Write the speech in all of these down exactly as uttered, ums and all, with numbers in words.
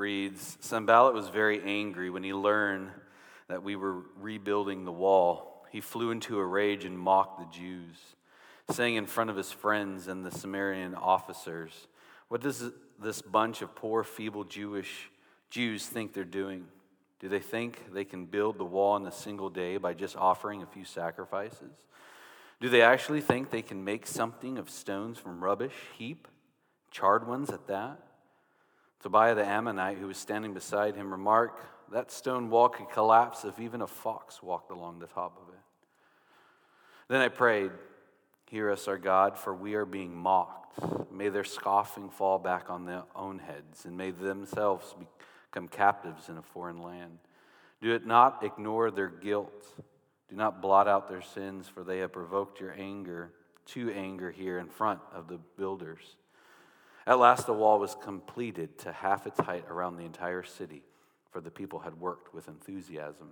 reads, Sanballat was very angry when he learned that we were rebuilding the wall. He flew into a rage and mocked the Jews, saying in front of his friends and the Samarian officers, what does this bunch of poor, feeble Jewish Jews think they're doing? Do they think they can build the wall in a single day by just offering a few sacrifices? Do they actually think they can make something of stones from rubbish, heap, charred ones at that? Tobiah the Ammonite, who was standing beside him, remarked, that stone wall could collapse if even a fox walked along the top of it. Then I prayed, hear us, our God, for we are being mocked. May their scoffing fall back on their own heads, and may themselves become captives in a foreign land. Do not ignore their guilt. Do not blot out their sins, for they have provoked your anger to anger here in front of the builders. At last the wall was completed to half its height around the entire city, for the people had worked with enthusiasm.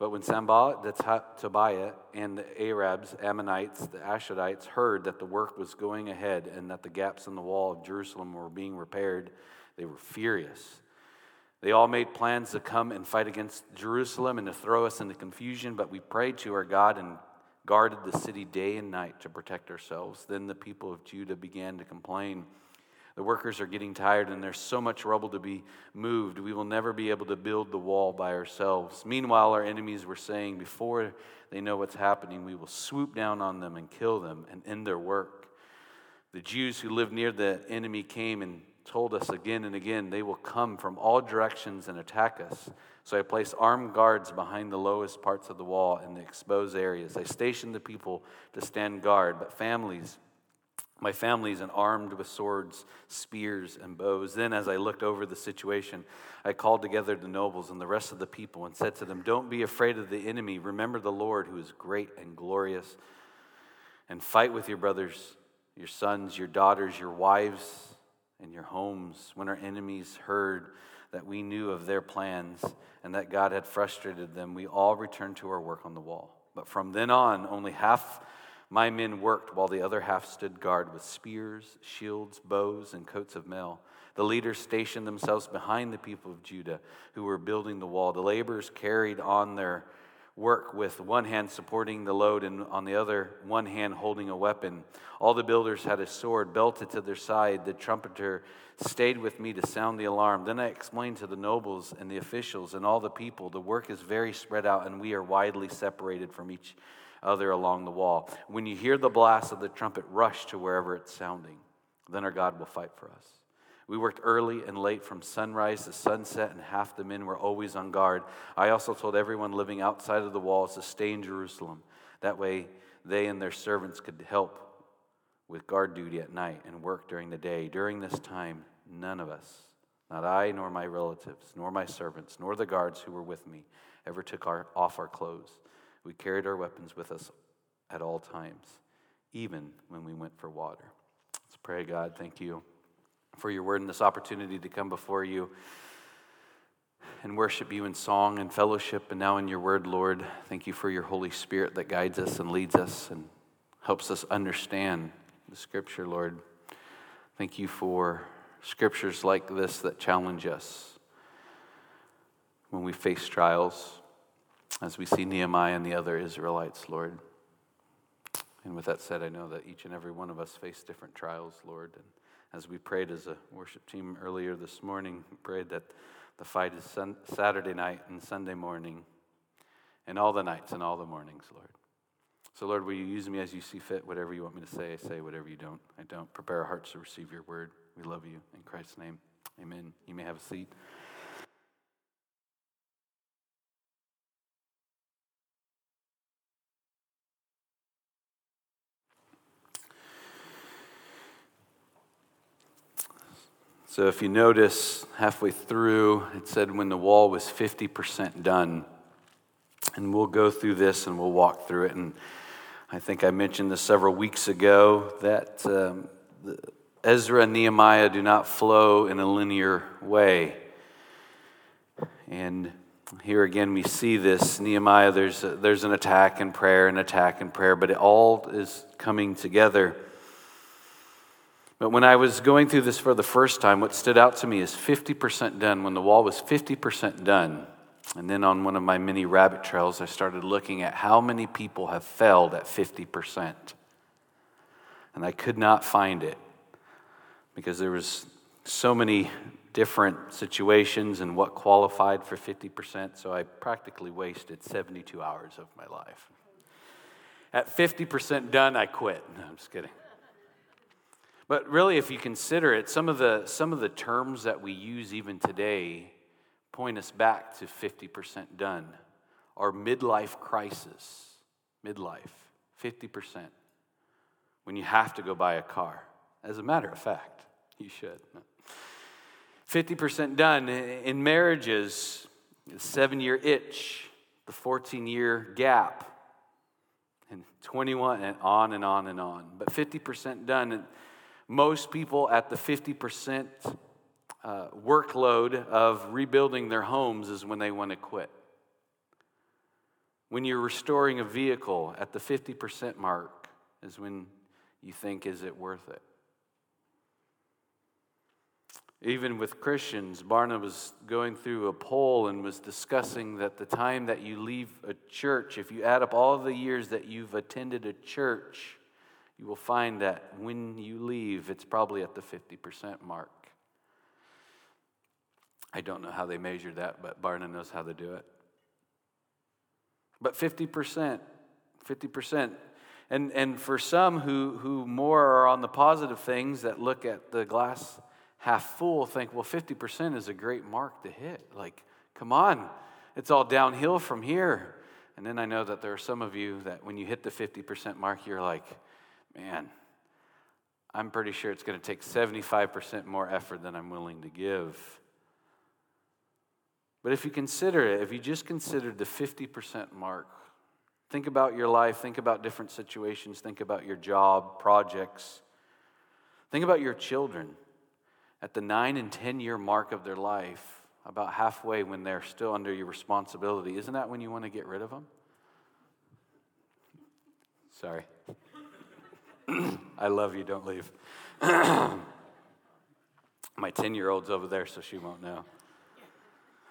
But when Sanballat, the Tobiah, and the Arabs, Ammonites, the Ashdodites heard that the work was going ahead and that the gaps in the wall of Jerusalem were being repaired, they were furious. They all made plans to come and fight against Jerusalem and to throw us into confusion, but we prayed to our God and guarded the city day and night to protect ourselves. Then the people of Judah began to complain. The workers are getting tired, and there's so much rubble to be moved. We will never be able to build the wall by ourselves. Meanwhile, our enemies were saying, before they know what's happening, we will swoop down on them and kill them and end their work. The Jews who lived near the enemy came and told us again and again, they will come from all directions and attack us. So I placed armed guards behind the lowest parts of the wall and the exposed areas. I stationed the people to stand guard, but families, my families, and armed with swords, spears, and bows. Then as I looked over the situation, I called together the nobles and the rest of the people and said to them, don't be afraid of the enemy. Remember the Lord who is great and glorious, and fight with your brothers, your sons, your daughters, your wives, in your homes. When our enemies heard that we knew of their plans and that God had frustrated them, we all returned to our work on the wall. But from then on, only half my men worked while the other half stood guard with spears, shields, bows, and coats of mail. The leaders stationed themselves behind the people of Judah who were building the wall. The laborers carried on their work with one hand supporting the load and on the other one hand holding a weapon. All the builders had a sword belted to their side. The trumpeter stayed with me to sound the alarm. Then I explained to the nobles and the officials and all the people, the work is very spread out and we are widely separated from each other along the wall. When you hear the blast of the trumpet, rush to wherever it's sounding. Then our God will fight for us. We worked early and late from sunrise to sunset, and half the men were always on guard. I also told everyone living outside of the walls to stay in Jerusalem. That way they and their servants could help with guard duty at night and work during the day. During this time, none of us, not I nor my relatives, nor my servants, nor the guards who were with me, ever took our, off our clothes. We carried our weapons with us at all times, even when we went for water. Let's pray. God, thank you for your word and this opportunity to come before you and worship you in song and fellowship, and now in your word, Lord. Thank you for your Holy Spirit that guides us and leads us and helps us understand the scripture, Lord. Thank you for scriptures like this that challenge us when we face trials, as we see Nehemiah and the other Israelites, Lord. And with that said, I know that each and every one of us face different trials, Lord, and as we prayed as a worship team earlier this morning, we prayed that the fight is sun- Saturday night and Sunday morning and all the nights and all the mornings, Lord. So, Lord, will you use me as you see fit? Whatever you want me to say, I say. Whatever you don't, I don't. Prepare our hearts to receive your word. We love you. In Christ's name, amen. You may have a seat. So if you notice, halfway through, it said when the wall was fifty percent done. And we'll go through this and we'll walk through it. And I think I mentioned this several weeks ago, that um, Ezra and Nehemiah do not flow in a linear way. And here again, we see this. Nehemiah, there's, a, there's an attack and prayer, an attack and prayer, but it all is coming together. But when I was going through this for the first time, what stood out to me is fifty percent done. When the wall was fifty percent done, and then on one of my many rabbit trails, I started looking at how many people have failed at fifty percent. And I could not find it because there was so many different situations and what qualified for fifty percent, so I practically wasted seventy-two hours of my life. At fifty percent done, I quit. No, I'm just kidding. But really, if you consider it, some of the some of the terms that we use even today point us back to fifty percent done. Our midlife crisis, midlife, fifty percent, when you have to go buy a car. As a matter of fact, you should. fifty percent done. In marriages, the seven-year itch, the fourteen-year gap, and twenty-one, and on and on and on. But fifty percent done. And most people at the fifty percent uh, workload of rebuilding their homes is when they want to quit. When you're restoring a vehicle at the fifty percent mark is when you think, is it worth it? Even with Christians, Barna was going through a poll and was discussing that the time that you leave a church, if you add up all the years that you've attended a church, you will find that when you leave, it's probably at the fifty percent mark. I don't know how they measure that, but Barna knows how to do it. But fifty percent, fifty percent. And and for some who, who more are on the positive things that look at the glass half full, think, well, fifty percent is a great mark to hit. Like, come on, it's all downhill from here. And then I know that there are some of you that when you hit the fifty percent mark, you're like, man, I'm pretty sure it's going to take seventy-five percent more effort than I'm willing to give. But if you consider it, if you just considered the fifty percent mark, think about your life, think about different situations, think about your job, projects, think about your children. At the nine and ten year mark of their life, about halfway when they're still under your responsibility, isn't that when you want to get rid of them? Sorry. I love you, don't leave. My ten-year-old's over there, so she won't know.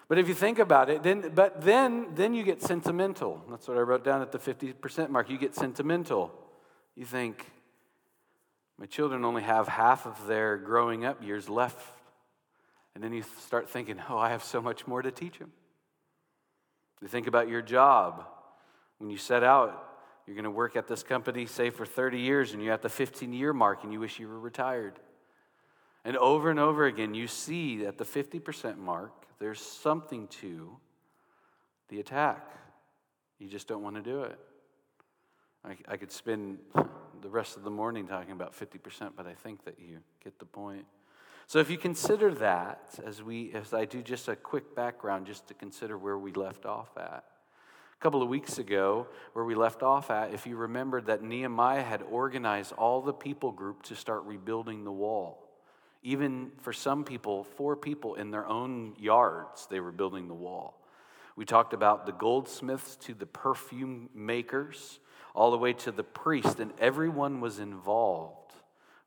But if you think about it, then but then then you get sentimental. That's what I wrote down at the fifty percent mark. You get sentimental. You think, my children only have half of their growing up years left. And then you start thinking, oh, I have so much more to teach them. You think about your job. When you set out, you're going to work at this company, say, for thirty years, and you're at the fifteen-year mark, and you wish you were retired. And over and over again, you see at the fifty percent mark, there's something to the attack. You just don't want to do it. I, I could spend the rest of the morning talking about fifty percent, but I think that you get the point. So if you consider that, as we, as I do just a quick background just to consider where we left off at. A couple of weeks ago, where we left off at, if you remember that Nehemiah had organized all the people group to start rebuilding the wall. Even for some people, four people in their own yards, they were building the wall. We talked about the goldsmiths to the perfume makers, all the way to the priest, and everyone was involved.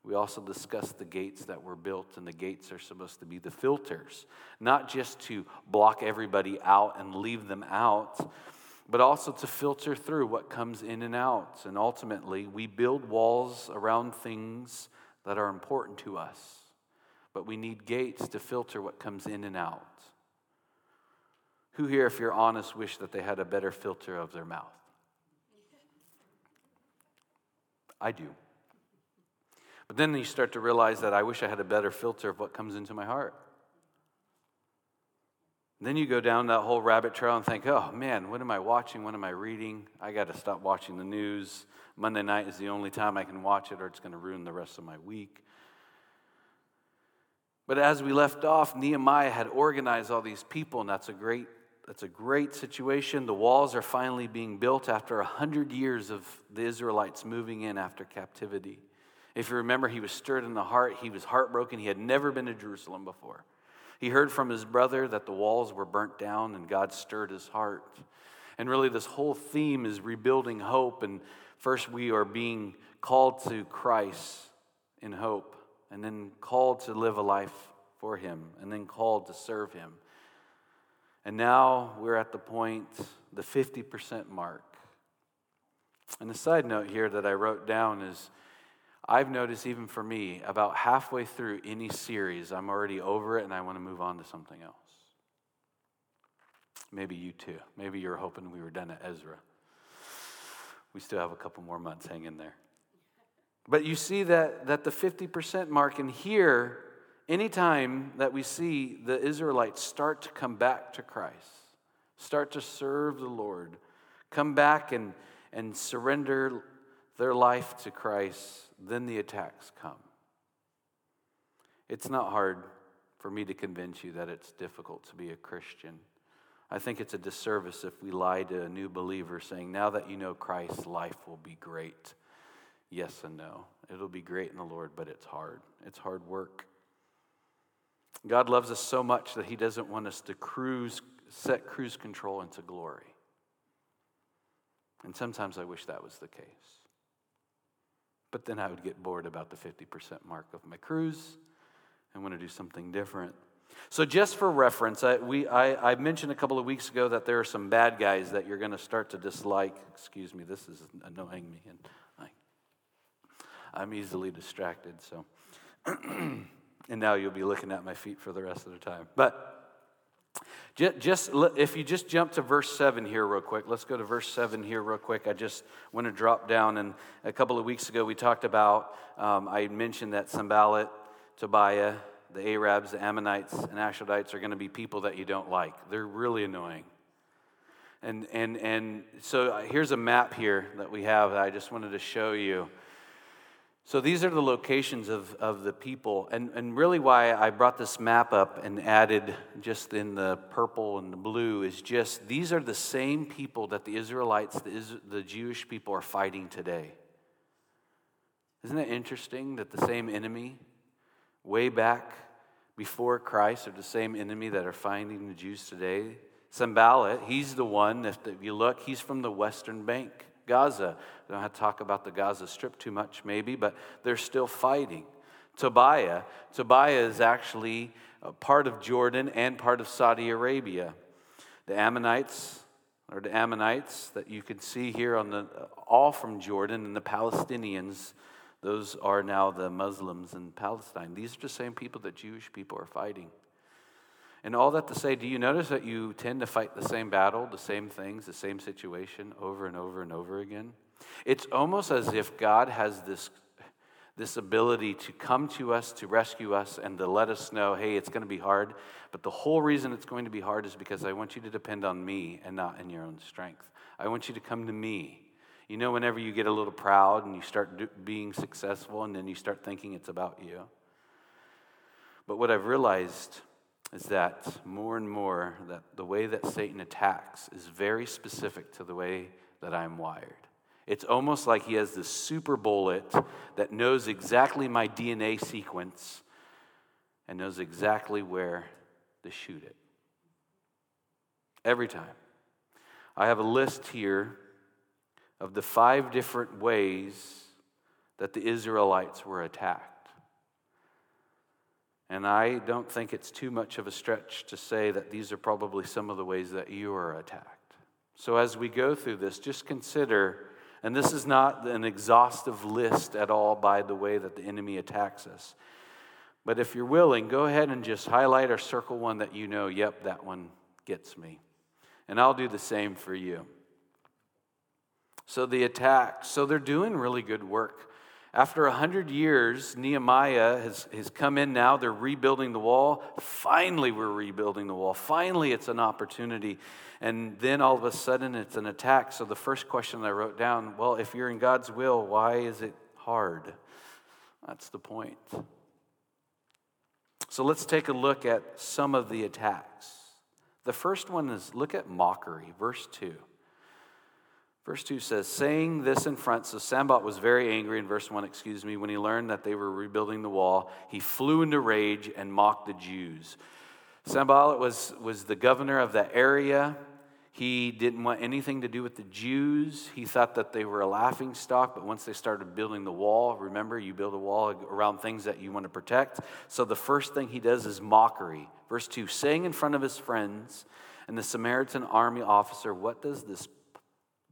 We also discussed the gates that were built, and the gates are supposed to be the filters, not just to block everybody out and leave them out, but also to filter through what comes in and out. And ultimately, we build walls around things that are important to us, but we need gates to filter what comes in and out. Who here, if you're honest, wish that they had a better filter of their mouth? I do. But then you start to realize that I wish I had a better filter of what comes into my heart. And then you go down that whole rabbit trail and think, oh man, what am I watching? What am I reading? I got to stop watching the news. Monday night is the only time I can watch it, or it's going to ruin the rest of my week. But as we left off, Nehemiah had organized all these people, and that's a great That's a great situation. The walls are finally being built after one hundred years of the Israelites moving in after captivity. If you remember, he was stirred in the heart. He was heartbroken. He had never been to Jerusalem before. He heard from his brother that the walls were burnt down, and God stirred his heart. And really, this whole theme is rebuilding hope. And first, we are being called to Christ in hope. and then called to live a life for him, and then called to serve him. And now we're at the point, the fifty percent mark. And the side note here that I wrote down is, I've noticed even for me, about halfway through any series, I'm already over it and I want to move on to something else. Maybe you too. Maybe you're hoping we were done at Ezra. We still have a couple more months hanging there. But you see that, that the fifty percent mark, and here, anytime that we see the Israelites start to come back to Christ, start to serve the Lord, come back and, and surrender their life to Christ, then the attacks come. It's not hard for me to convince you that it's difficult to be a Christian. I think it's a disservice if we lie to a new believer saying, now that you know Christ, life will be great. Yes and no. It'll be great in the Lord, but it's hard. It's hard work. God loves us so much that he doesn't want us to cruise, set cruise control into glory. And sometimes I wish that was the case. But then I would get bored about the fifty percent mark of my cruise and want to do something different. So just for reference, I, we, I, I mentioned a couple of weeks ago that there are some bad guys that you're going to start to dislike. Excuse me, this is annoying me, and I, I'm easily distracted, so... And now you'll be looking at my feet for the rest of the time. But just if you just jump to verse seven here real quick. Let's go to verse seven here real quick. I just want to drop down. And a couple of weeks ago we talked about, um, I mentioned that Sanballat, Tobiah, the Arabs, the Ammonites, and Ashdodites are going to be people that you don't like. They're really annoying. And, and, and so here's a map here that we have that I just wanted to show you. So these are the locations of, of the people, and, and really why I brought this map up and added just in the purple and the blue is just these are the same people that the Israelites, the, the Jewish people are fighting today. Isn't it interesting that the same enemy way back before Christ are the same enemy that are fighting the Jews today? Sanballat, he's the one, if, the, if you look, he's from the western bank. Gaza. I don't have to talk about the Gaza Strip too much, maybe, but they're still fighting. Tobiah. Tobiah is actually a part of Jordan and part of Saudi Arabia. The Ammonites, or the Ammonites that you can see here on the all from Jordan, and the Palestinians. Those are now the Muslims in Palestine. These are the same people that Jewish people are fighting. And all that to say, do you notice that you tend to fight the same battle, the same things, the same situation over and over and over again? It's almost as if God has this, this ability to come to us, to rescue us, and to let us know, hey, it's going to be hard. But the whole reason it's going to be hard is because I want you to depend on me and not in your own strength. I want you to come to me. You know, whenever you get a little proud and you start do, being successful and then you start thinking it's about you. But what I've realized is that more and more that the way that Satan attacks is very specific to the way that I'm wired. It's almost like he has this super bullet that knows exactly my D N A sequence and knows exactly where to shoot it. Every time. I have a list here of the five different ways that the Israelites were attacked. And I don't think it's too much of a stretch to say that these are probably some of the ways that you are attacked. So as we go through this, just consider, and this is not an exhaustive list at all by the way that the enemy attacks us. But if you're willing, go ahead and just highlight or circle one that you know, yep, that one gets me. And I'll do the same for you. So the attacks, so they're doing really good work. After one hundred years, Nehemiah has, has come in now. They're rebuilding the wall. Finally, we're rebuilding the wall. Finally, it's an opportunity. And then all of a sudden, it's an attack. So the first question I wrote down, well, if you're in God's will, why is it hard? That's the point. So let's take a look at some of the attacks. The first one is, look at mockery, verse two. Verse two says, saying this in front, so Sanballat was very angry in verse one, excuse me, when he learned that they were rebuilding the wall, he flew into rage and mocked the Jews. Sanballat was, was the governor of that area. He didn't want anything to do with the Jews. He thought that they were a laughingstock, but once they started building the wall, remember, you build a wall around things that you want to protect. So the first thing he does is mockery. Verse two, saying in front of his friends and the Samaritan army officer, what does this,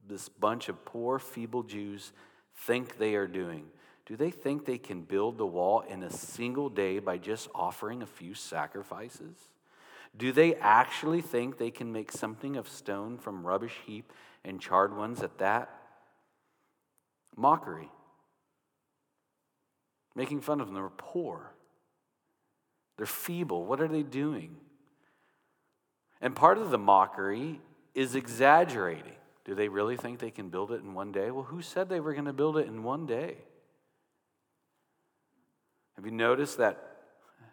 this bunch of poor, feeble Jews think they are doing? Do they think they can build the wall in a single day by just offering a few sacrifices? Do they actually think they can make something of stone from rubbish heap and charred ones at that? Mockery. Making fun of them. They're poor. They're feeble. What are they doing? And part of the mockery is exaggerating. Do they really think they can build it in one day? Well, who said they were going to build it in one day? Have you noticed that?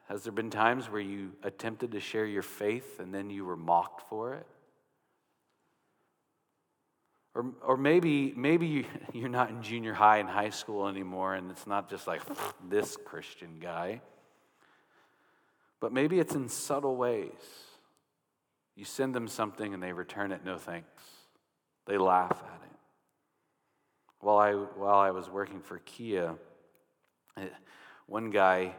Has there been times where you attempted to share your faith and then you were mocked for it? Or or maybe maybe you, you're not in junior high and high school anymore, and it's not just like this Christian guy. But maybe it's in subtle ways. You send them something and they return it, no thanks. They laugh at it. While I, while I was working for Kia, one guy...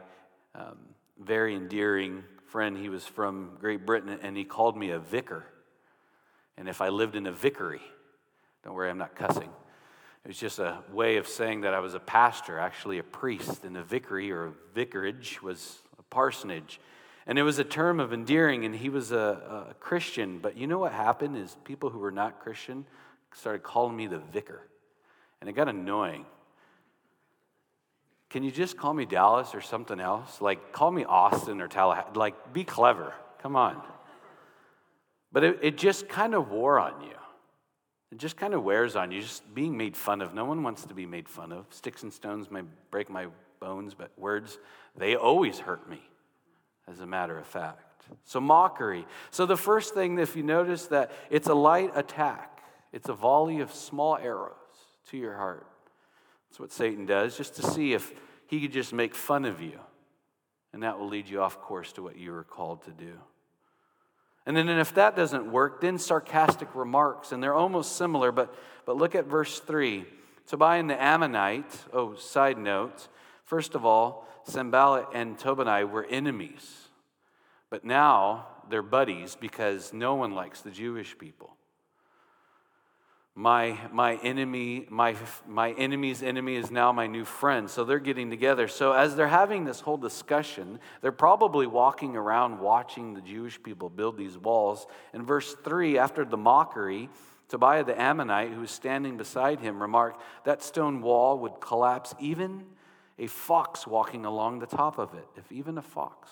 Um, very endearing friend. He was from Great Britain, and he called me a vicar. And if I lived in a vicary, don't worry, I'm not cussing. It was just a way of saying that I was a pastor, actually a priest, and a vicary or a vicarage was a parsonage. And it was a term of endearing, and he was a, a Christian. But you know what happened is people who were not Christian started calling me the vicar. And it got annoying. Can you just call me Dallas or something else? Like, call me Austin or Tallahassee. Like, be clever. Come on. But it, it just kind of wore on you. It just kind of wears on you. Just being made fun of. No one wants to be made fun of. Sticks and stones may break my bones, but words, they always hurt me, as a matter of fact. So mockery. So the first thing, if you notice, that it's a light attack. It's a volley of small arrows to your heart. That's what Satan does, just to see if he could just make fun of you. And that will lead you off course to what you were called to do. And then and if that doesn't work, then sarcastic remarks. And they're almost similar, but, but look at verse three. Tobiah and the Ammonite, oh, side note. First of all, Sanballat and Tobiah were enemies. But now they're buddies because no one likes the Jewish people. My my enemy, my my enemy's enemy is now my new friend. So they're getting together. So as they're having this whole discussion, they're probably walking around watching the Jewish people build these walls. In verse three, after the mockery, Tobiah the Ammonite, who was standing beside him, remarked, that stone wall would collapse even a fox walking along the top of it. If even a fox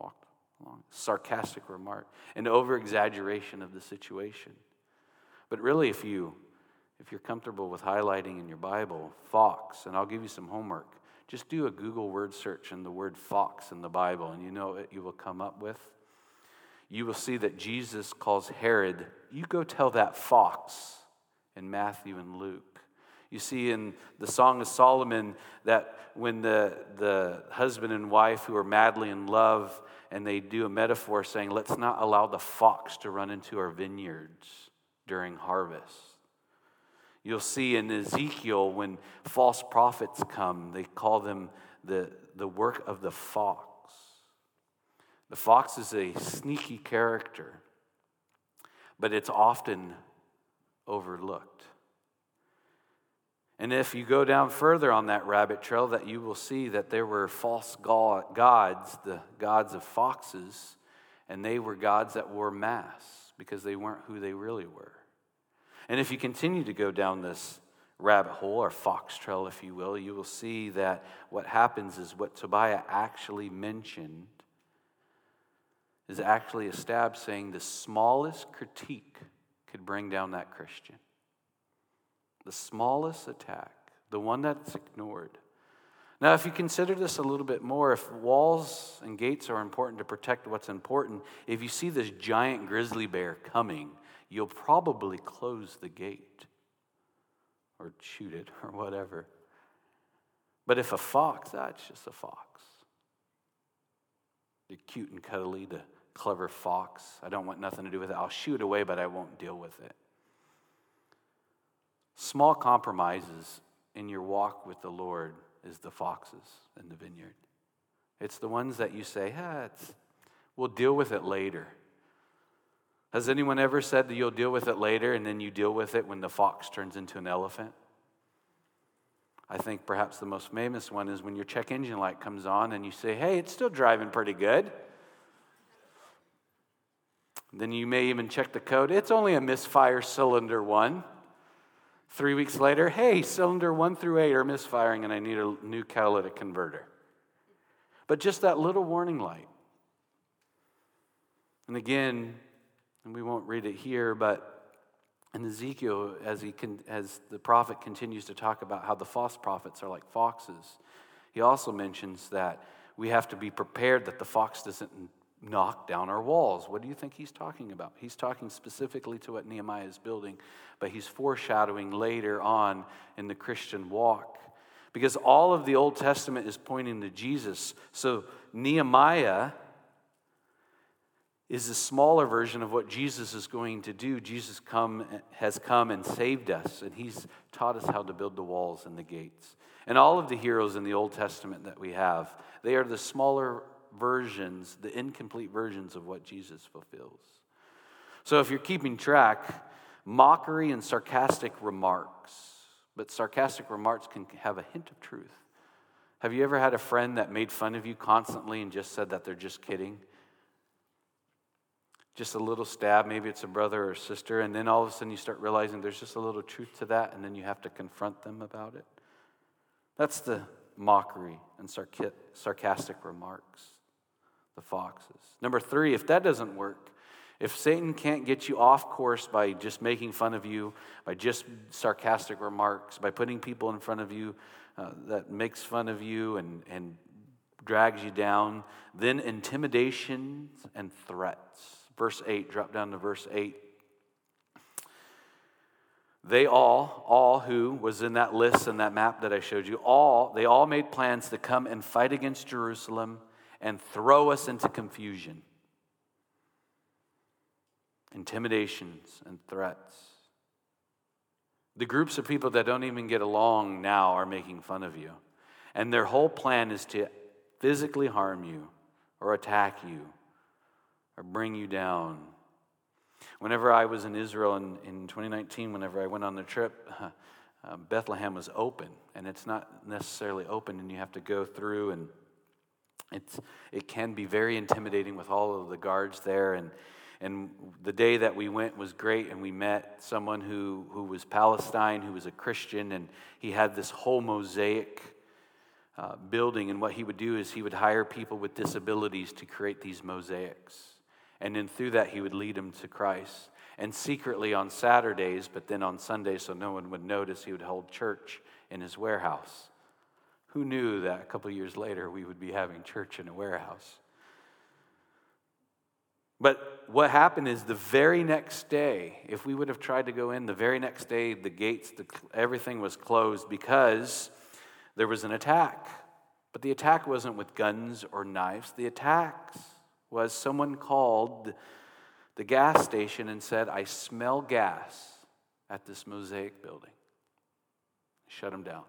walked along. Sarcastic remark. An over-exaggeration of the situation. But really, if you, if you're comfortable with highlighting in your Bible, fox, and I'll give you some homework, just do a Google word search in the word fox in the Bible, and you know what you will come up with? You will see that Jesus calls Herod, you go tell that fox in Matthew and Luke. You see in the Song of Solomon that when the, the husband and wife who are madly in love, and they do a metaphor saying, let's not allow the fox to run into our vineyards during harvest. You'll see in Ezekiel when false prophets come, they call them the, the work of the fox. The fox is a sneaky character, but it's often overlooked. And if you go down further on that rabbit trail, that you will see that there were false gods, the gods of foxes, and they were gods that wore masks because they weren't who they really were. And if you continue to go down this rabbit hole, or fox trail, if you will, you will see that what happens is what Tobiah actually mentioned is actually a stab saying the smallest critique could bring down that Christian. The smallest attack, the one that's ignored. Now, if you consider this a little bit more, if walls and gates are important to protect what's important, if you see this giant grizzly bear coming, you'll probably close the gate or shoot it or whatever. But if a fox, that's ah, just a fox. They're cute and cuddly to clever fox. I don't want nothing to do with it. I'll shoo it away, but I won't deal with it. Small compromises in your walk with the Lord is the foxes in the vineyard. It's the ones that you say, ah, it's, we'll deal with it later. Has anyone ever said that you'll deal with it later and then you deal with it when the fox turns into an elephant? I think perhaps the most famous one is when your check engine light comes on and you say, hey, it's still driving pretty good. Then you may even check the code. It's only a misfire cylinder one. Three weeks later, hey, cylinder one through eight are misfiring and I need a new catalytic converter. But just that little warning light. And again, and we won't read it here, but in Ezekiel, as he con- as the prophet continues to talk about how the false prophets are like foxes, he also mentions that we have to be prepared that the fox doesn't knock down our walls. What do you think he's talking about? He's talking specifically to what Nehemiah is building, but he's foreshadowing later on in the Christian walk. Because all of the Old Testament is pointing to Jesus. So Nehemiah is a smaller version of what Jesus is going to do. Jesus come has come and saved us, and he's taught us how to build the walls and the gates. And all of the heroes in the Old Testament that we have, they are the smaller versions, the incomplete versions of what Jesus fulfills. So if you're keeping track, mockery and sarcastic remarks, but sarcastic remarks can have a hint of truth. Have you ever had a friend that made fun of you constantly and just said that they're just kidding? Just a little stab, maybe it's a brother or sister, and then all of a sudden you start realizing there's just a little truth to that, and then you have to confront them about it. That's the mockery and sarc- sarcastic remarks, the foxes. Number three, if that doesn't work, if Satan can't get you off course by just making fun of you, by just sarcastic remarks, by putting people in front of you uh, that makes fun of you and, and drags you down, then intimidations and threats. Verse eight, drop down to verse eight. They all, all who was in that list and that map that I showed you, all, they all made plans to come and fight against Jerusalem and throw us into confusion. Intimidations and threats. The groups of people that don't even get along now are making fun of you. And their whole plan is to physically harm you or attack you. Or bring you down. Whenever I was in Israel in, in twenty nineteen, whenever I went on the trip, uh, uh, Bethlehem was open, and it's not necessarily open, and you have to go through, and it's it can be very intimidating with all of the guards there. And and the day that we went was great, and we met someone who who was Palestine, who was a Christian, and he had this whole mosaic uh, building. And what he would do is he would hire people with disabilities to create these mosaics. And then through that, he would lead them to Christ. And secretly on Saturdays, but then on Sundays, so no one would notice, he would hold church in his warehouse. Who knew that a couple of years later, we would be having church in a warehouse? But what happened is the very next day, if we would have tried to go in, the very next day, the gates, the, everything was closed because there was an attack. But the attack wasn't with guns or knives. The attacks was someone called the gas station and said, I smell gas at this mosaic building. Shut them down.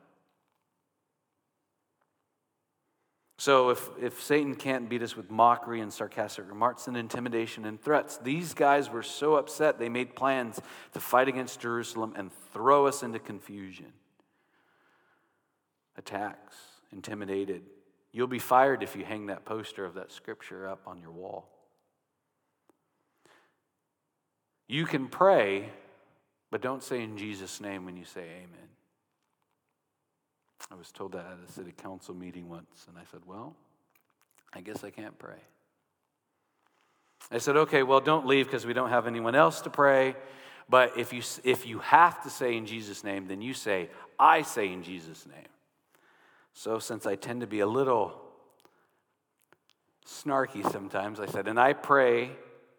So if, if Satan can't beat us with mockery and sarcastic remarks and intimidation and threats, these guys were so upset they made plans to fight against Jerusalem and throw us into confusion. Attacks, intimidated. You'll be fired if you hang that poster of that scripture up on your wall. You can pray, but don't say in Jesus' name when you say amen. I was told that at a city council meeting once, and I said, well, I guess I can't pray. I said, okay, well, don't leave because we don't have anyone else to pray, but if you, if you have to say in Jesus' name, then you say, I say in Jesus' name. So since I tend to be a little snarky sometimes, I said, and I pray,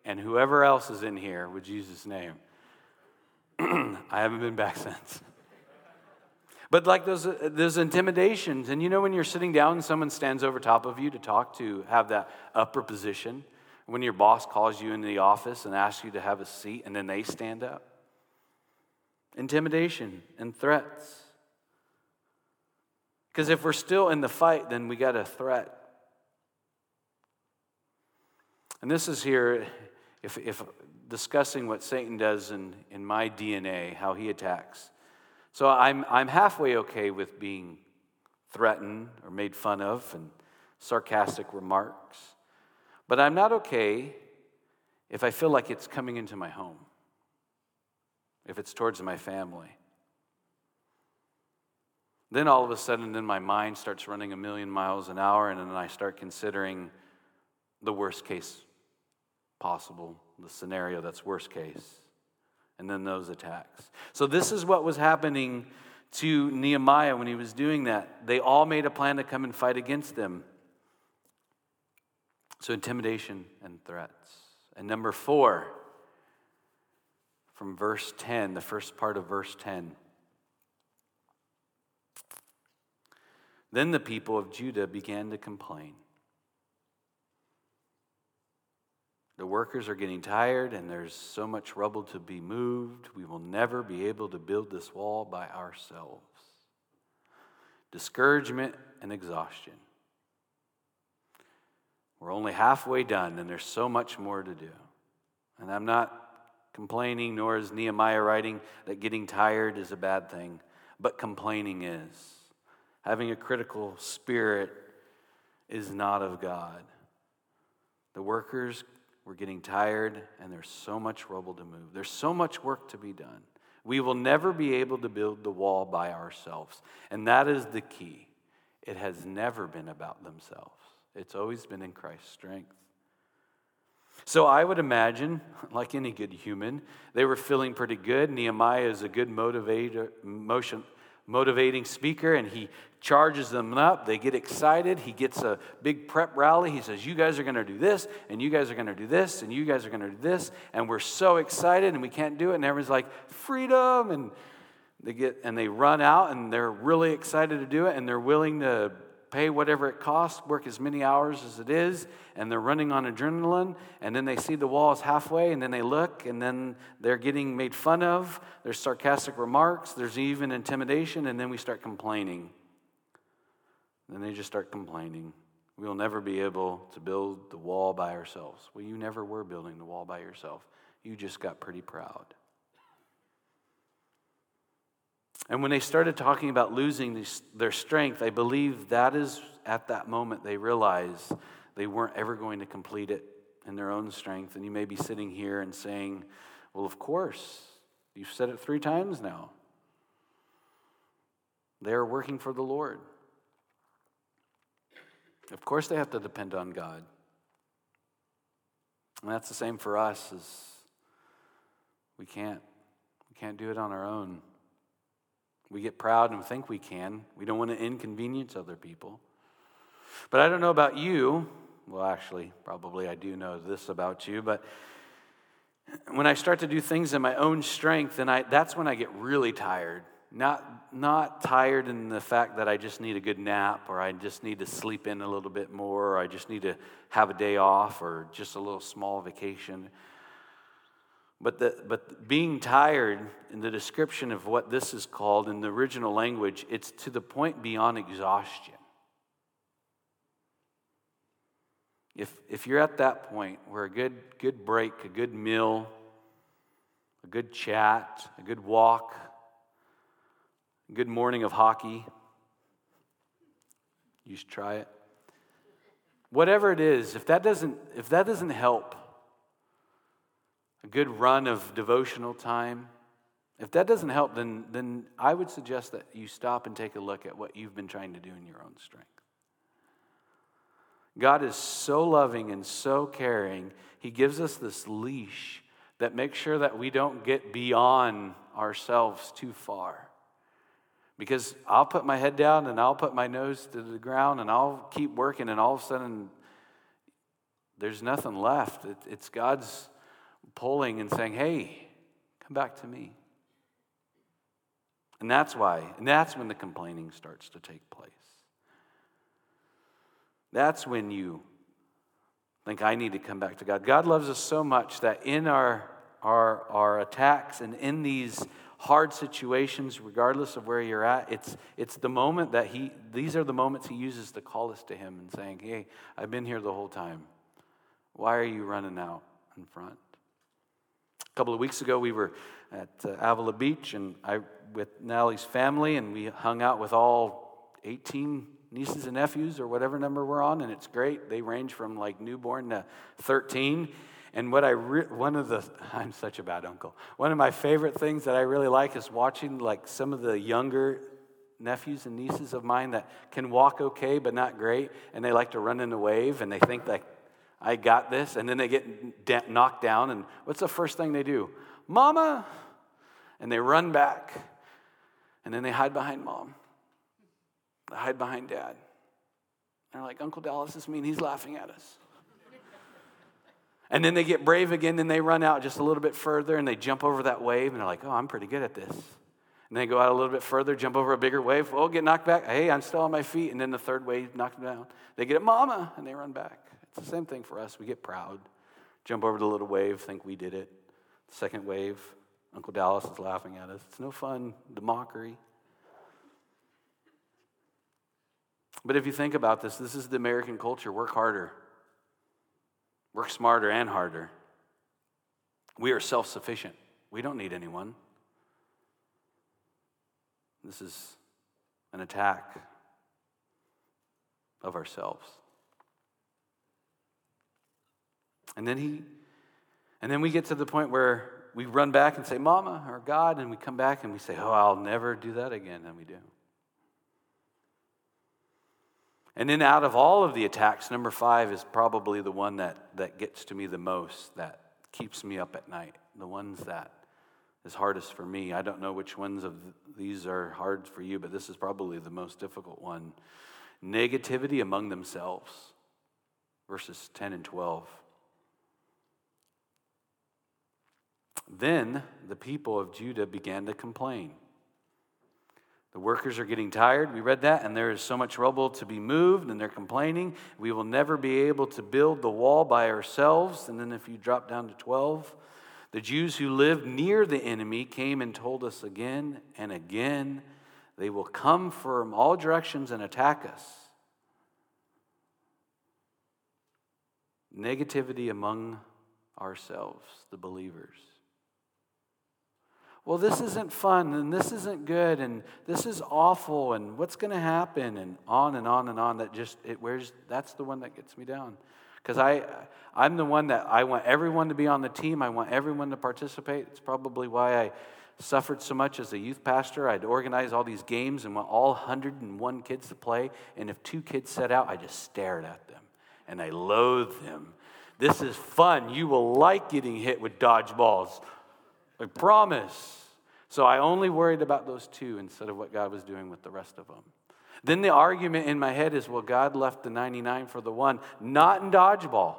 and whoever else is in here with Jesus' name. I haven't been back since. But like those, those intimidations, and you know when you're sitting down and someone stands over top of you to talk to have that upper position, When your boss calls you into the office and asks you to have a seat and then they stand up. Intimidation and threats. Because if we're still in the fight, then we got a threat. And this is here, if, if discussing what Satan does in, in my D N A, how he attacks. So I'm I'm halfway okay with being threatened or made fun of and sarcastic remarks. But I'm not okay if I feel like it's coming into my home, if it's towards my family. Then all of a sudden, then my mind starts running a million miles an hour, and then I start considering the worst case possible, the scenario that's worst case, and then those attacks. So this is what was happening to Nehemiah when he was doing that. They all made a plan to come and fight against them. So intimidation and threats. And number four, from verse ten, the first part of verse ten. Then the people of Judah began to complain. The workers are getting tired, and there's so much rubble to be moved. We will never be able to build this wall by ourselves. Discouragement and exhaustion. We're only halfway done, and there's so much more to do. And I'm not complaining, nor is Nehemiah writing that getting tired is a bad thing, but complaining is. Having a critical spirit is not of God. The workers were getting tired, and there's so much rubble to move. There's so much work to be done. We will never be able to build the wall by ourselves. And that is the key. It has never been about themselves. It's always been in Christ's strength. So I would imagine, like any good human, they were feeling pretty good. Nehemiah is a good motivator, motion, motivating speaker, and he charges them up. They get excited. He gets a big prep rally. He says, you guys are going to do this, and you guys are going to do this, and you guys are going to do this, and we're so excited, and we can't do it. And everyone's like, freedom! And they get and they run out, and they're really excited to do it, and they're willing to pay whatever it costs, work as many hours as it is, and they're running on adrenaline, and then they see the wall is halfway, and then they look, and then they're getting made fun of, there's sarcastic remarks, there's even intimidation, and then we start complaining. Then they just start complaining. We will never be able to build the wall by ourselves. Well, you never were building the wall by yourself. You just got pretty proud. And when they started talking about losing their strength, I believe that is at that moment they realized they weren't ever going to complete it in their own strength. And you may be sitting here and saying, well, of course, you've said it three times now. They are working for the Lord. Of course they have to depend on God. And that's the same for us, as we can't, we can't do it on our own. We get proud and think we can. We don't want to inconvenience other people. But I don't know about you. Well, actually, probably I do know this about you. But when I start to do things in my own strength, then I that's when I get really tired. Not, not tired in the fact that I just need a good nap, or I just need to sleep in a little bit more, or I just need to have a day off, or just a little small vacation. But the, but being tired, in the description of what this is called in the original language, it's to the point beyond exhaustion. If if you're at that point where a good good break, a good meal, a good chat, a good walk, a good morning of hockey, you should try it. Whatever it is, if that doesn't if that doesn't help, a good run of devotional time, if that doesn't help, then, then I would suggest that you stop and take a look at what you've been trying to do in your own strength. God is so loving and so caring. He gives us this leash that makes sure that we don't get beyond ourselves too far. Because I'll put my head down and I'll put my nose to the ground and I'll keep working, and all of a sudden there's nothing left. It, it's God's pulling and saying, hey, come back to me. And that's why, and that's when the complaining starts to take place. That's when you think I need to come back to God. God loves us so much that in our our our attacks and in these hard situations, regardless of where you're at, it's it's the moment that he, these are the moments he uses to call us to him and saying, hey, I've been here the whole time. Why are you running out in front? A couple of weeks ago, we were at uh, Avila Beach and I with Nallie's family, and we hung out with all eighteen nieces and nephews or whatever number we're on, and it's great. They range from like newborn to thirteen. And what I re- one of the I'm such a bad uncle. One of my favorite things that I really like is watching like some of the younger nephews and nieces of mine that can walk okay but not great, and they like to run in a wave and they think like I got this, and then they get d- knocked down, and what's the first thing they do? Mama, and they run back, and then they hide behind mom. They hide behind dad. They're like, Uncle Dallas is mean. He's laughing at us. And then they get brave again, and they run out just a little bit further, and they jump over that wave, and they're like, oh, I'm pretty good at this. And they go out a little bit further, jump over a bigger wave, oh, get knocked back. Hey, I'm still on my feet. And then the third wave knocked them down. They get at mama, and they run back. It's the same thing for us. We get proud, jump over the little wave, think we did it. The second wave, Uncle Dallas is laughing at us. It's no fun, the mockery. But if you think about this, this is the American culture. Work harder. Work smarter and harder. We are self-sufficient. We don't need anyone. This is an attack of ourselves. And then he, and then we get to the point where we run back and say, Mama or God, and we come back and we say, oh, I'll never do that again, and we do. And then out of all of the attacks, number five is probably the one that, that gets to me the most, that keeps me up at night, the ones that is hardest for me. I don't know which ones of these are hard for you, but this is probably the most difficult one. Negativity among themselves, verses ten and twelve. Then the people of Judah began to complain. The workers are getting tired. We read that. And there is so much rubble to be moved, and they're complaining. We will never be able to build the wall by ourselves. And then if you drop down to twelve, the Jews who lived near the enemy came and told us again and again, they will come from all directions and attack us. Negativity among ourselves, the believers. Well, this isn't fun, and this isn't good, and this is awful, and what's going to happen, and on and on and on. That just it wears. That's the one that gets me down, because I, I'm the one that I want everyone to be on the team. I want everyone to participate. It's probably why I suffered so much as a youth pastor. I'd organize all these games and want all one hundred and one kids to play, and if two kids set out, I just stared at them, and I loathed them. This is fun. You will like getting hit with dodgeballs. I promise. So I only worried about those two instead of what God was doing with the rest of them. Then the argument in my head is, well, God left the ninety-nine for the one, not in dodgeball.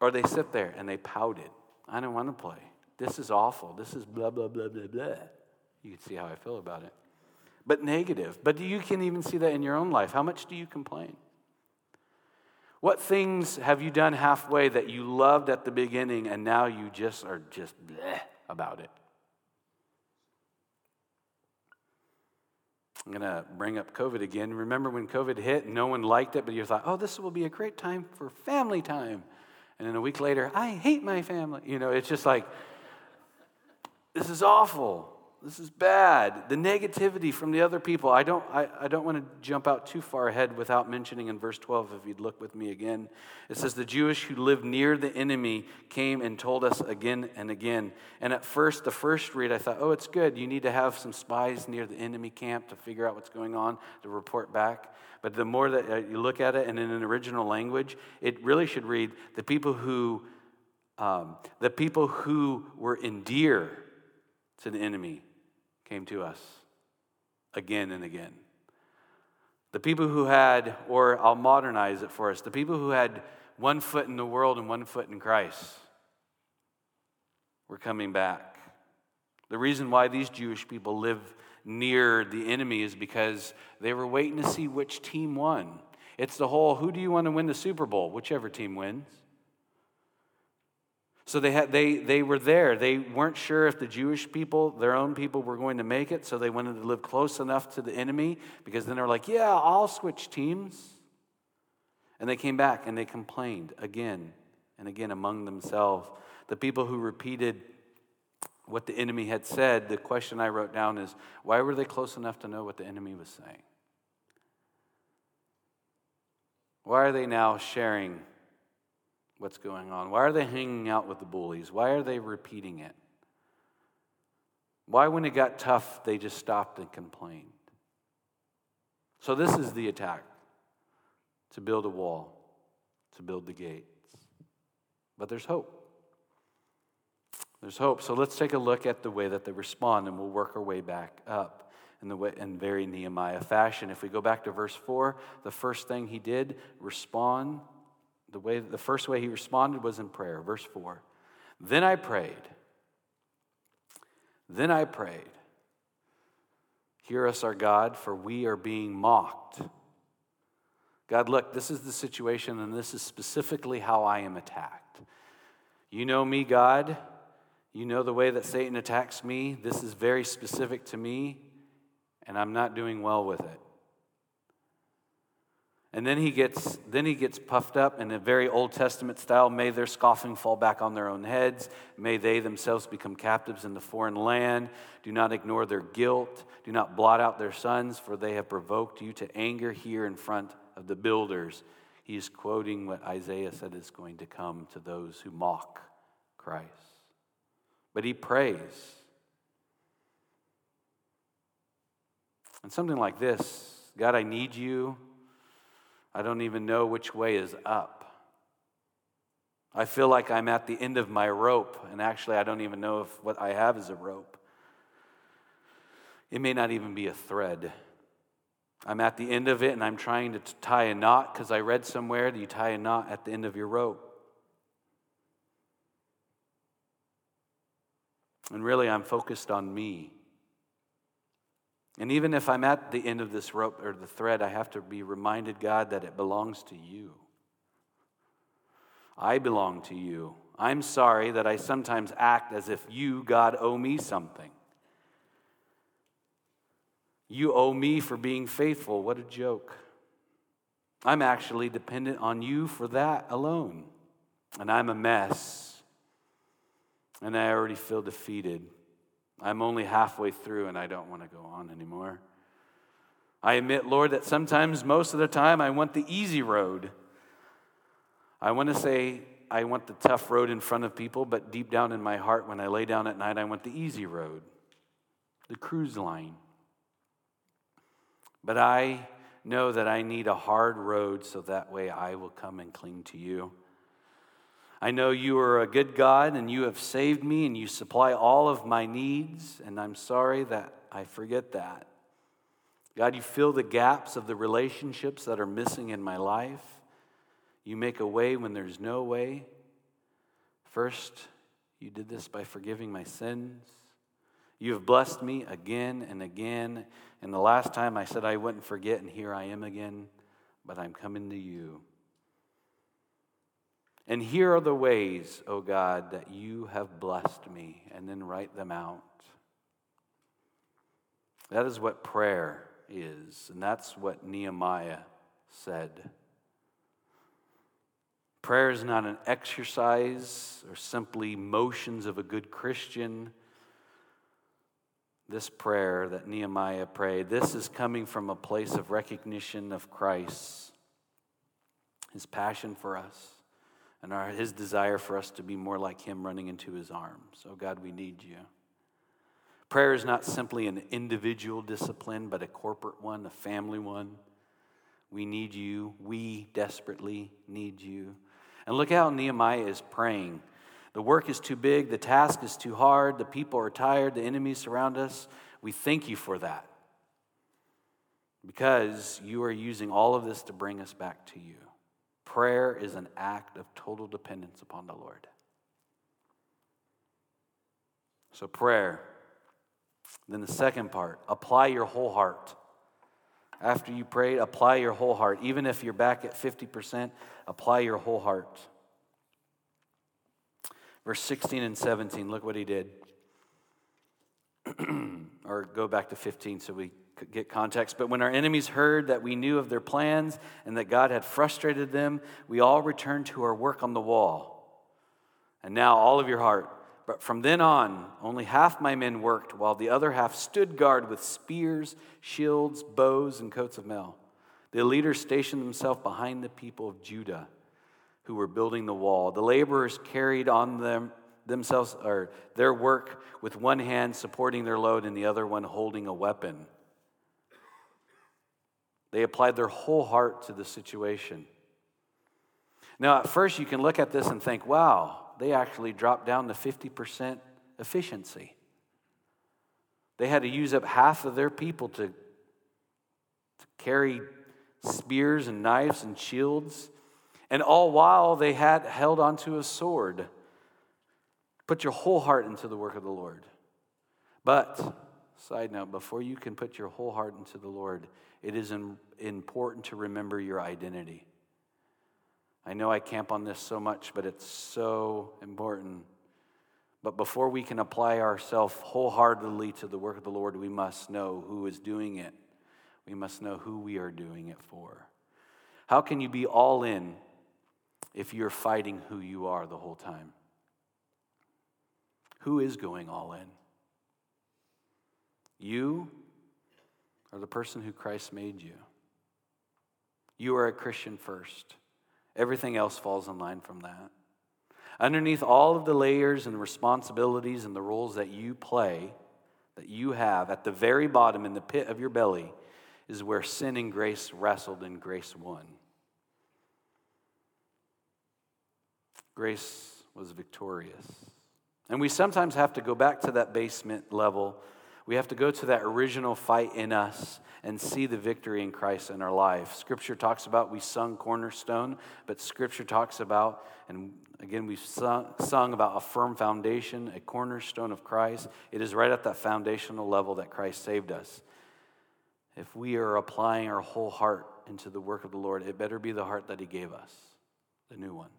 Or they sit there and they pouted. I don't want to play. This is awful. This is blah, blah, blah, blah, blah. You can see how I feel about it. But negative. But you can even see that in your own life. How much do you complain? What things have you done halfway that you loved at the beginning and now you just are just bleh about it? I'm going to bring up COVID again. Remember when COVID hit and no one liked it, but you thought, oh, this will be a great time for family time. And then a week later, I hate my family. You know, it's just like, this is awful. This is bad. The negativity from the other people. I don't I, I don't want to jump out too far ahead without mentioning in verse twelve, if you'd look with me again. It says, the Jewish who lived near the enemy came and told us again and again. And at first, the first read, I thought, oh, it's good. You need to have some spies near the enemy camp to figure out what's going on, to report back. But the more that you look at it, and in an original language, it really should read, the people who, um, the people who were endear to the enemy came to us again and again. The people who had, or I'll modernize it for us, the people who had one foot in the world and one foot in Christ were coming back. The reason why these Jewish people live near the enemy is because they were waiting to see which team won. It's the whole, who do you want to win the Super Bowl? Whichever team wins. So they had, they they were there. They weren't sure if the Jewish people, their own people, were going to make it, so they wanted to live close enough to the enemy, because then they were like, yeah, I'll switch teams. And they came back and they complained again and again among themselves. The people who repeated what the enemy had said, the question I wrote down is, why were they close enough to know what the enemy was saying? Why are they now sharing what's going on? Why are they hanging out with the bullies? Why are they repeating it? Why, when it got tough, they just stopped and complained? So this is the attack: to build a wall, to build the gates. But there's hope. There's hope. So let's take a look at the way that they respond, and we'll work our way back up in the way, in very Nehemiah fashion. If we go back to verse four, the first thing he did respond. The way, the first way he responded was in prayer. Verse four. Then I prayed. Then I prayed. Hear us, our God, for we are being mocked. God, look, this is the situation, and this is specifically how I am attacked. You know me, God. You know the way that Satan attacks me. This is very specific to me, and I'm not doing well with it. And then he gets then he gets puffed up in a very Old Testament style. May their scoffing fall back on their own heads. May they themselves become captives in the foreign land. Do not ignore their guilt. Do not blot out their sons, for they have provoked you to anger here in front of the builders. He is quoting what Isaiah said is going to come to those who mock Christ. But he prays. And something like this: God, I need you. I don't even know which way is up. I feel like I'm at the end of my rope, and actually I don't even know if what I have is a rope. It may not even be a thread. I'm at the end of it, and I'm trying to tie a knot, because I read somewhere that you tie a knot at the end of your rope. And really, I'm focused on me. And even if I'm at the end of this rope or the thread, I have to be reminded, God, that it belongs to you. I belong to you. I'm sorry that I sometimes act as if you, God, owe me something. You owe me for being faithful. What a joke. I'm actually dependent on you for that alone. And I'm a mess. And I already feel defeated. I'm only halfway through, and I don't want to go on anymore. I admit, Lord, that sometimes, most of the time, I want the easy road. I want to say I want the tough road in front of people, but deep down in my heart, when I lay down at night, I want the easy road, the cruise line. But I know that I need a hard road, so that way I will come and cling to you. I know you are a good God, and you have saved me, and you supply all of my needs, and I'm sorry that I forget that. God, you fill the gaps of the relationships that are missing in my life. You make a way when there's no way. First, you did this by forgiving my sins. You have blessed me again and again, and the last time I said I wouldn't forget, and here I am again, but I'm coming to you. And here are the ways, O God, that you have blessed me, and then write them out. That is what prayer is, and that's what Nehemiah said. Prayer is not an exercise or simply motions of a good Christian. This prayer that Nehemiah prayed, this is coming from a place of recognition of Christ, his passion for us, and our, his desire for us to be more like him, running into his arms. Oh God, we need you. Prayer is not simply an individual discipline, but a corporate one, a family one. We need you. We desperately need you. And look how Nehemiah is praying. The work is too big. The task is too hard. The people are tired. The enemies surround us. We thank you for that, because you are using all of this to bring us back to you. Prayer is an act of total dependence upon the Lord. So prayer. Then the second part, apply your whole heart. After you prayed, apply your whole heart. Even if you're back at fifty percent, apply your whole heart. Verse sixteen and seventeen, look what he did. Or go back to fifteen so we could get context. But when our enemies heard that we knew of their plans and that God had frustrated them, we all returned to our work on the wall. And now all of your heart. But from then on, only half my men worked, while the other half stood guard with spears, shields, bows, and coats of mail. The leaders stationed themselves behind the people of Judah who were building the wall. The laborers carried on them themselves or their work with one hand supporting their load and the other one holding a weapon. They applied their whole heart to the situation. Now, at first, you can look at this and think, wow, they actually dropped down to fifty percent efficiency. They had to use up half of their people to, to carry spears and knives and shields, and all while they had held onto a sword. Put your whole heart into the work of the Lord. But, side note, before you can put your whole heart into the Lord, it is important to remember your identity. I know I camp on this so much, but it's so important. But before we can apply ourselves wholeheartedly to the work of the Lord, we must know who is doing it. We must know who we are doing it for. How can you be all in if you're fighting who you are the whole time? Who is going all in? You are the person who Christ made you. You are a Christian first. Everything else falls in line from that. Underneath all of the layers and responsibilities and the roles that you play, that you have, at the very bottom in the pit of your belly is where sin and grace wrestled and grace won. Grace was victorious. And we sometimes have to go back to that basement level. We have to go to that original fight in us and see the victory in Christ in our life. Scripture talks about we sung cornerstone, but Scripture talks about, and again, we've sung, sung about a firm foundation, a cornerstone of Christ. It is right at that foundational level that Christ saved us. If we are applying our whole heart into the work of the Lord, it better be the heart that He gave us, the new one.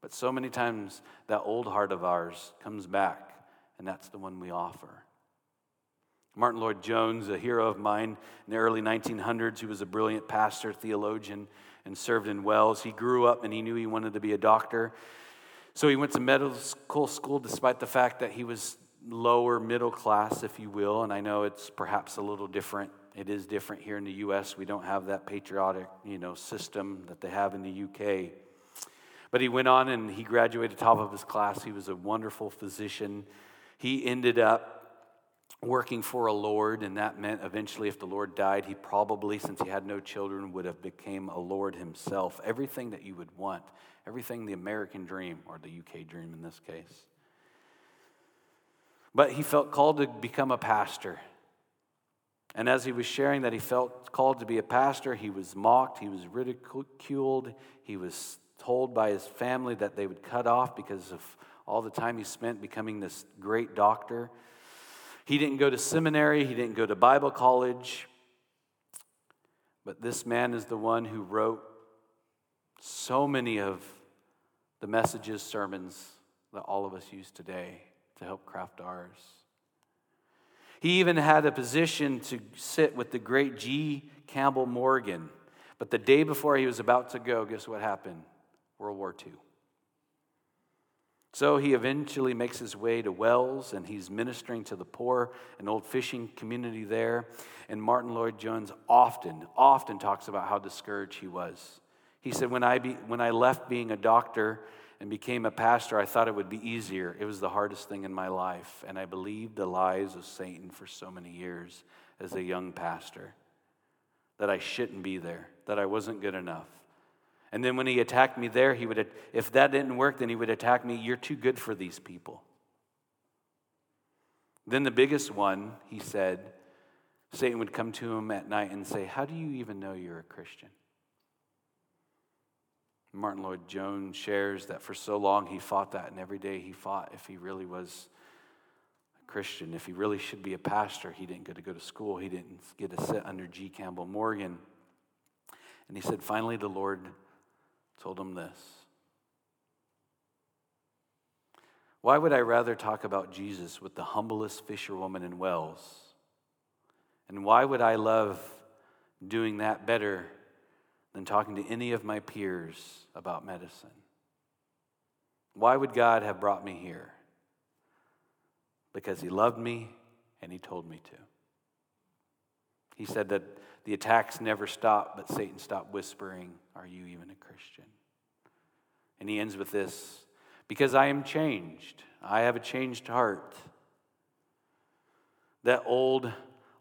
But so many times that old heart of ours comes back, and that's the one we offer. Martyn Lloyd-Jones, a hero of mine in the early nineteen hundreds, he was a brilliant pastor, theologian, and served in Wells. He grew up and he knew he wanted to be a doctor. So he went to medical school despite the fact that he was lower middle class, if you will. And I know it's perhaps a little different. It is different here in the U S. We don't have that patriotic, you know, system that they have in the U K. But he went on and he graduated top of his class. He was a wonderful physician. He ended up working for a lord, and that meant eventually if the Lord died, he probably, since he had no children, would have became a lord himself. Everything that you would want, everything the American dream, or the U K dream in this case. But he felt called to become a pastor. And as he was sharing that he felt called to be a pastor, he was mocked, he was ridiculed, he was told by his family that they would cut off because of all the time he spent becoming this great doctor. He didn't go to seminary. He didn't go to Bible college. But this man is the one who wrote so many of the messages, sermons that all of us use today to help craft ours. He even had a position to sit with the great G. Campbell Morgan. But the day before he was about to go, guess what happened? World War Two. So he eventually makes his way to Wells, and he's ministering to the poor, an old fishing community there. And Martyn Lloyd-Jones often, often talks about how discouraged he was. He said, when I, be, when I left being a doctor and became a pastor, I thought it would be easier. It was the hardest thing in my life, and I believed the lies of Satan for so many years as a young pastor, that I shouldn't be there, that I wasn't good enough. And then when he attacked me there, he would, if that didn't work, then he would attack me, you're too good for these people. Then the biggest one, he said, Satan would come to him at night and say, how do you even know you're a Christian? Martyn Lloyd-Jones shares that for so long he fought that, and every day he fought if he really was a Christian. If he really should be a pastor, he didn't get to go to school. He didn't get to sit under G. Campbell Morgan. And he said, finally, the Lord told him this. Why would I rather talk about Jesus with the humblest fisherwoman in Wells? And why would I love doing that better than talking to any of my peers about medicine? Why would God have brought me here? Because he loved me and he told me to. He said that the attacks never stopped, but Satan stopped whispering, are you even a Christian? And he ends with this, because I am changed. I have a changed heart. That old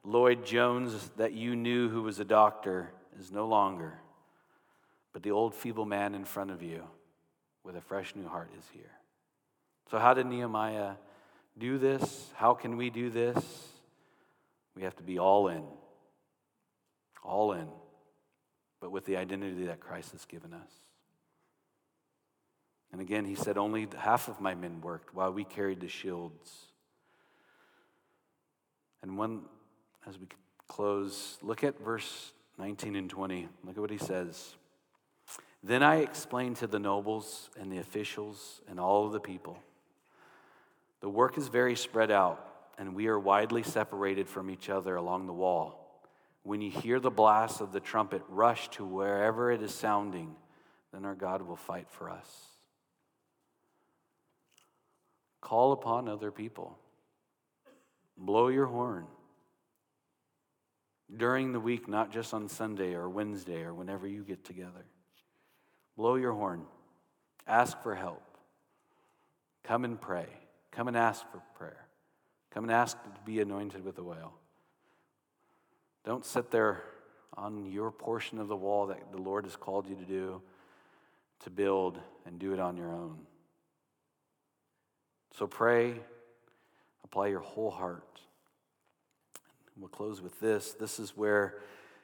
Lloyd-Jones that you knew who was a doctor is no longer, but the old feeble man in front of you with a fresh new heart is here. So how did Nehemiah do this? How can we do this? We have to be all in. All in, but with the identity that Christ has given us. And again, he said, only half of my men worked while we carried the shields. And one, as we close, look at verse nineteen and twenty. Look at what he says. Then I explained to the nobles and the officials and all of the people, the work is very spread out, and we are widely separated from each other along the wall. When you hear the blast of the trumpet, rush to wherever it is sounding, then our God will fight for us. Call upon other people. Blow your horn. During the week, not just on Sunday or Wednesday or whenever you get together. Blow your horn. Ask for help. Come and pray. Come and ask for prayer. Come and ask to be anointed with oil. Don't sit there on your portion of the wall that the Lord has called you to do, to build, and do it on your own. So pray, apply your whole heart. We'll close with this. This is where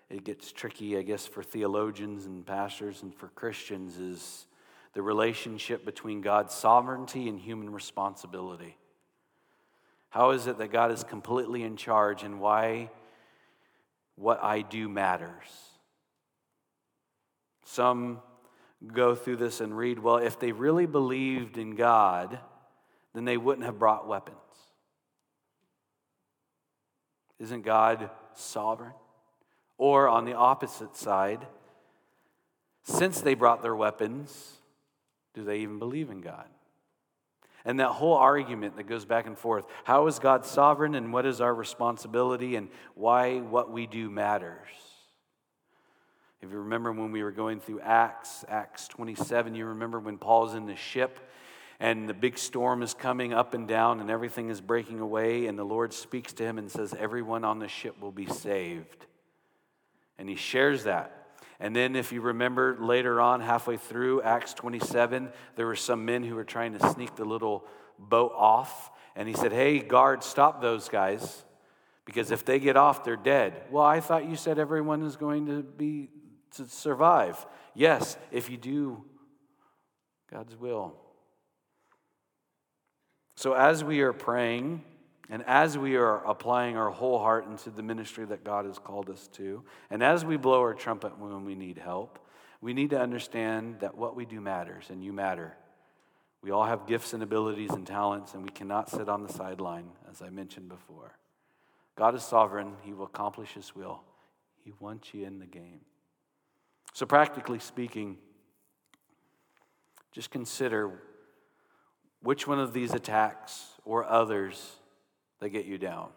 it gets tricky, I guess, for theologians and pastors and for Christians, is the relationship between God's sovereignty and human responsibility. How is it that God is completely in charge, and why what I do matters? Some go through this and read, well, if they really believed in God, then they wouldn't have brought weapons. Isn't God sovereign? Or on the opposite side, since they brought their weapons, do they even believe in God? And that whole argument that goes back and forth, how is God sovereign and what is our responsibility and why what we do matters? If you remember when we were going through Acts, Acts twenty-seven, you remember when Paul's in the ship and the big storm is coming up and down and everything is breaking away, and the Lord speaks to him and says, everyone on the ship will be saved. And he shares that. And then if you remember later on, halfway through Acts twenty-seven, there were some men who were trying to sneak the little boat off. And he said, hey, guard, stop those guys, because if they get off, they're dead. Well, I thought you said everyone is going to be to survive. Yes, if you do God's will. So as we are praying, and as we are applying our whole heart into the ministry that God has called us to, and as we blow our trumpet when we need help, we need to understand that what we do matters, and you matter. We all have gifts and abilities and talents, and we cannot sit on the sideline, as I mentioned before. God is sovereign. He will accomplish his will. He wants you in the game. So practically speaking, just consider which one of these attacks or others that get you down.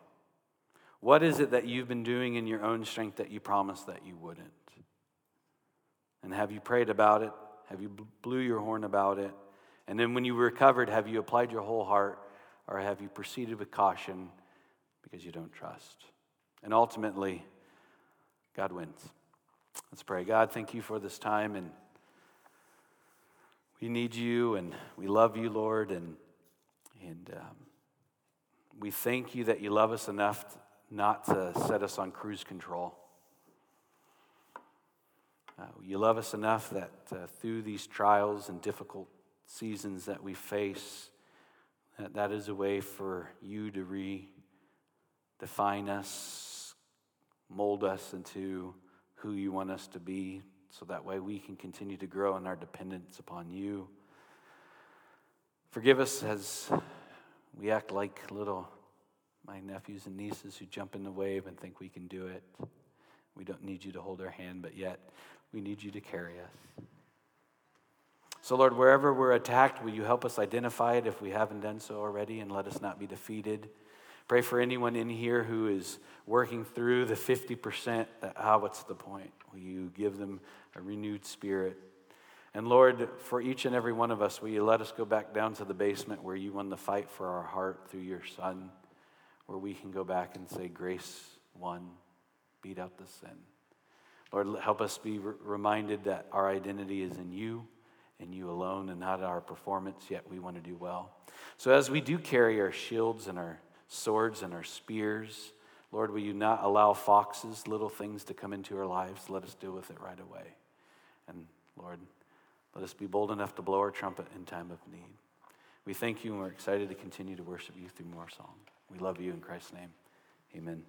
What is it that you've been doing in your own strength that you promised that you wouldn't? And have you prayed about it? Have you blew your horn about it? And then when you recovered, have you applied your whole heart, or have you proceeded with caution because you don't trust? And ultimately, God wins. Let's pray. God, thank you for this time, and we need you, and we love you, Lord, and and um, we thank you that you love us enough not to set us on cruise control. Uh, you love us enough that uh, through these trials and difficult seasons that we face, That that is a way for you to redefine us, mold us into who you want us to be, so that way we can continue to grow in our dependence upon you. Forgive us as we act like little my nephews and nieces who jump in the wave and think we can do it. We don't need you to hold our hand, but yet we need you to carry us. So, Lord, wherever we're attacked, will you help us identify it if we haven't done so already, and let us not be defeated. Pray for anyone in here who is working through the fifty percent that, ah, what's the point? Will you give them a renewed spirit? And, Lord, for each and every one of us, will you let us go back down to the basement where you won the fight for our heart through your Son, where we can go back and say, grace won, beat out the sin. Lord, help us be re- reminded that our identity is in you and you alone, and not our performance, yet we want to do well. So as we do carry our shields and our swords and our spears, Lord, will you not allow foxes, little things, to come into our lives? Let us deal with it right away. And Lord, let us be bold enough to blow our trumpet in time of need. We thank you, and we're excited to continue to worship you through more song. We love you in Christ's name. Amen.